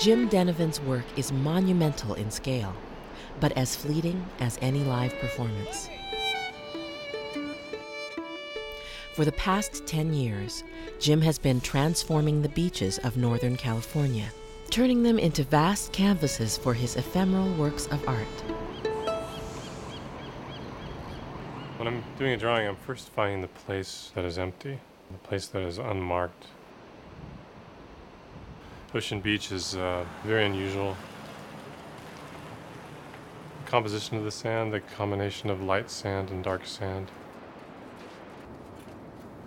Jim Denevan's work is monumental in scale, but as fleeting as any live performance. For the past 10 years, Jim has been transforming the beaches of Northern California, turning them into vast canvases for his ephemeral works of art. When I'm doing a drawing, I'm first finding the place that is empty, the place that is unmarked. Ocean Beach is very unusual. The composition of the sand, the combination of light sand and dark sand,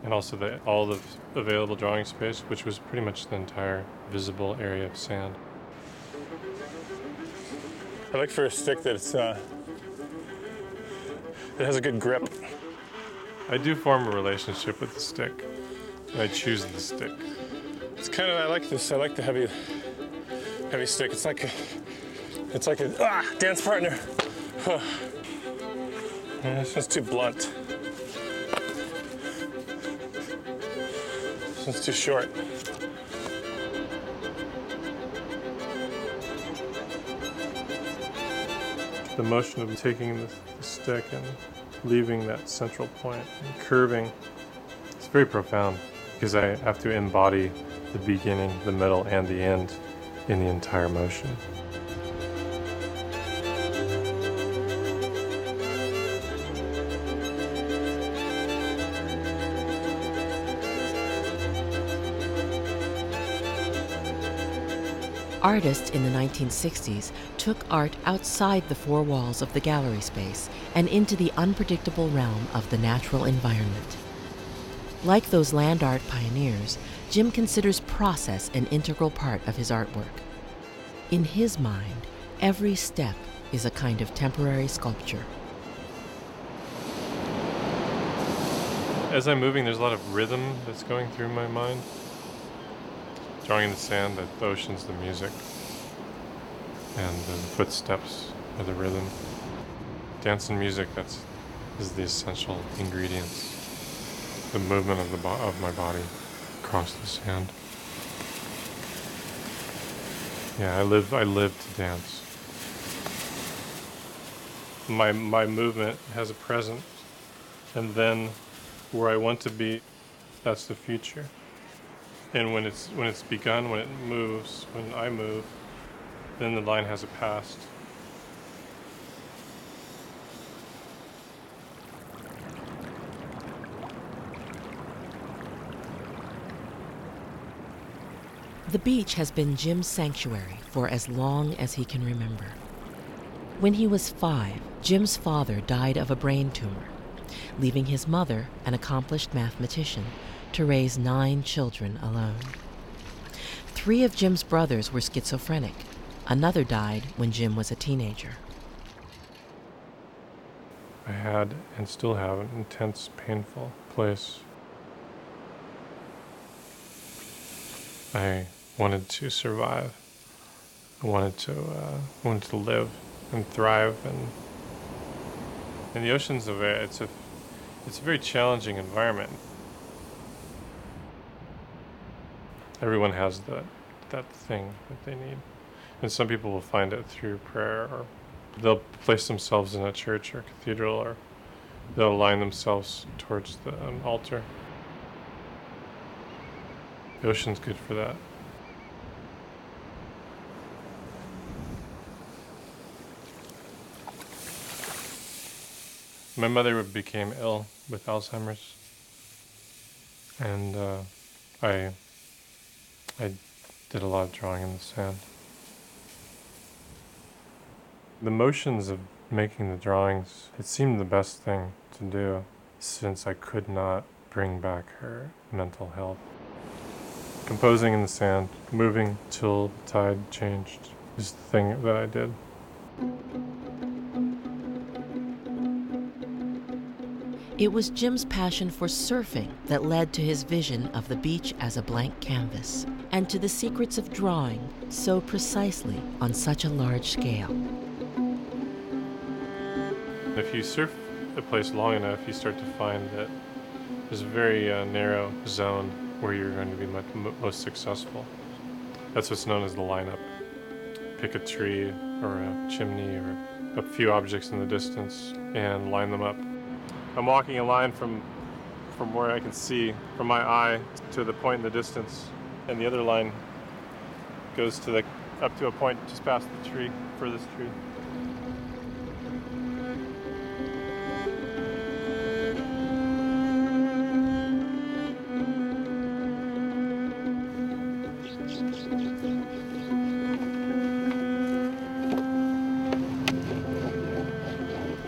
and also all the available drawing space, which was pretty much the entire visible area of sand. I look for a stick that has a good grip. I do form a relationship with the stick, and I choose the stick. It's kind of, I like this. I like the heavy stick. It's like a dance partner. Huh. Yeah, this one's too blunt. This one's too short. The motion of taking the stick and leaving that central point and curving, it's very profound because I have to embody the beginning, the middle, and the end in the entire motion. Artists in the 1960s took art outside the four walls of the gallery space and into the unpredictable realm of the natural environment. Like those land art pioneers, Jim considers process an integral part of his artwork. In his mind, every step is a kind of temporary sculpture. As I'm moving, there's a lot of rhythm that's going through my mind. Drawing in the sand, the ocean's the music, and the footsteps are the rhythm. Dance and music, is the essential ingredients. The movement of my body across the sand. Yeah, I live to dance. My movement has a present, and then where I want to be, that's the future. And when it's begun, when it moves, when I move, then the line has a past. The beach has been Jim's sanctuary for as long as he can remember. When he was 5, Jim's father died of a brain tumor, leaving his mother, an accomplished mathematician, to raise 9 children alone. 3 of Jim's brothers were schizophrenic. Another died when Jim was a teenager. I had and still have an intense, painful place. I wanted to survive. I wanted to live and thrive. And the ocean's it's a very challenging environment. Everyone has that thing that they need. And some people will find it through prayer, or they'll place themselves in a church or cathedral, or they'll align themselves towards the altar. The ocean's good for that. My mother became ill with Alzheimer's, and I did a lot of drawing in the sand. The motions of making the drawings, it seemed the best thing to do since I could not bring back her mental health. Composing in the sand, moving till the tide changed, is the thing that I did. It was Jim's passion for surfing that led to his vision of the beach as a blank canvas, and to the secrets of drawing so precisely on such a large scale. If you surf a place long enough, you start to find that there's a very narrow zone where you're going to be most successful. That's what's known as the lineup. pick a tree or a chimney or a few objects in the distance and line them up. I'm walking a line from where I can see from my eye to the point in the distance, and the other line goes to the up to a point just past the tree, furthest tree.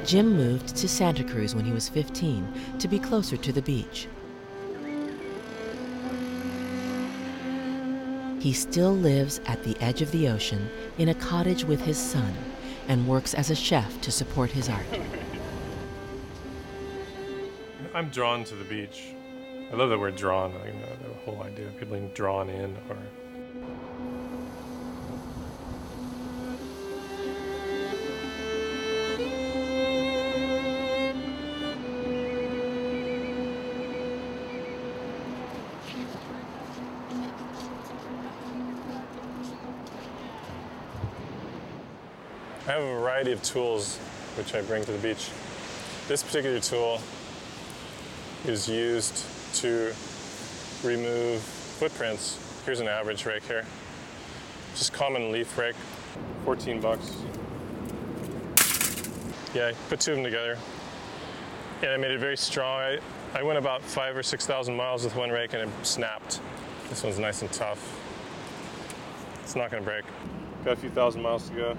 Jim moved to Santa Cruz when he was 15 to be closer to the beach. He still lives at the edge of the ocean in a cottage with his son and works as a chef to support his art. I'm drawn to the beach. I love that word drawn, I mean, the whole idea of people being drawn in or... I have a variety of tools which I bring to the beach. This particular tool is used to remove footprints. Here's an average rake here. Just common leaf rake, $14. Yeah, I put two of them together and I made it very strong. I went about 5,000 or 6,000 miles with one rake and it snapped. This one's nice and tough. It's not gonna break. Got a few thousand miles to go.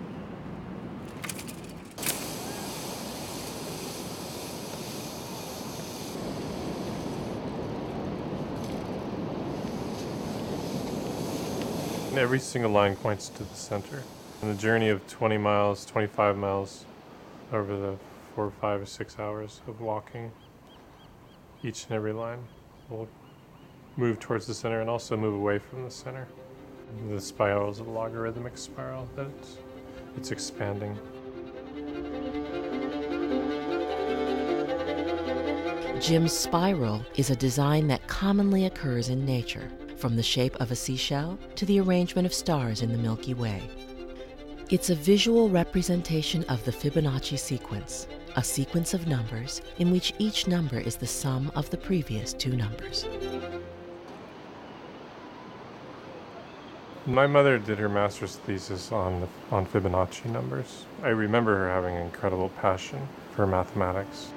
Every single line points to the center. And the journey of 20 miles, 25 miles, over the 4, 5, or 6 hours of walking, each and every line will move towards the center and also move away from the center. The spiral is a logarithmic spiral that it's expanding. Jim's spiral is a design that commonly occurs in nature, from the shape of a seashell to the arrangement of stars in the Milky Way. It's a visual representation of the Fibonacci sequence, a sequence of numbers in which each number is the sum of the previous two numbers. My mother did her master's thesis on Fibonacci numbers. I remember her having an incredible passion for mathematics.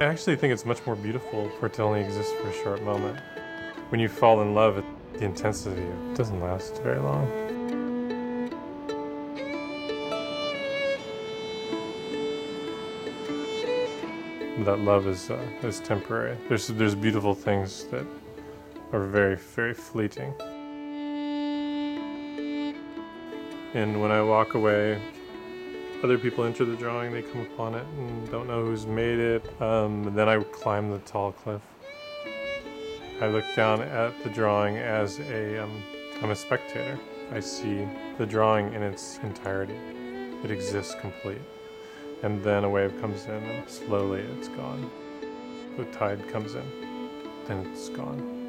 I actually think it's much more beautiful for it to only exist for a short moment. When you fall in love, the intensity doesn't last very long. That love is temporary. There's beautiful things that are very, very fleeting. And when I walk away, other people enter the drawing, they come upon it and don't know who's made it. And then I climb the tall cliff. I look down at the drawing as I'm a spectator. I see the drawing in its entirety. It exists complete. And then a wave comes in and slowly it's gone. The tide comes in, then it's gone.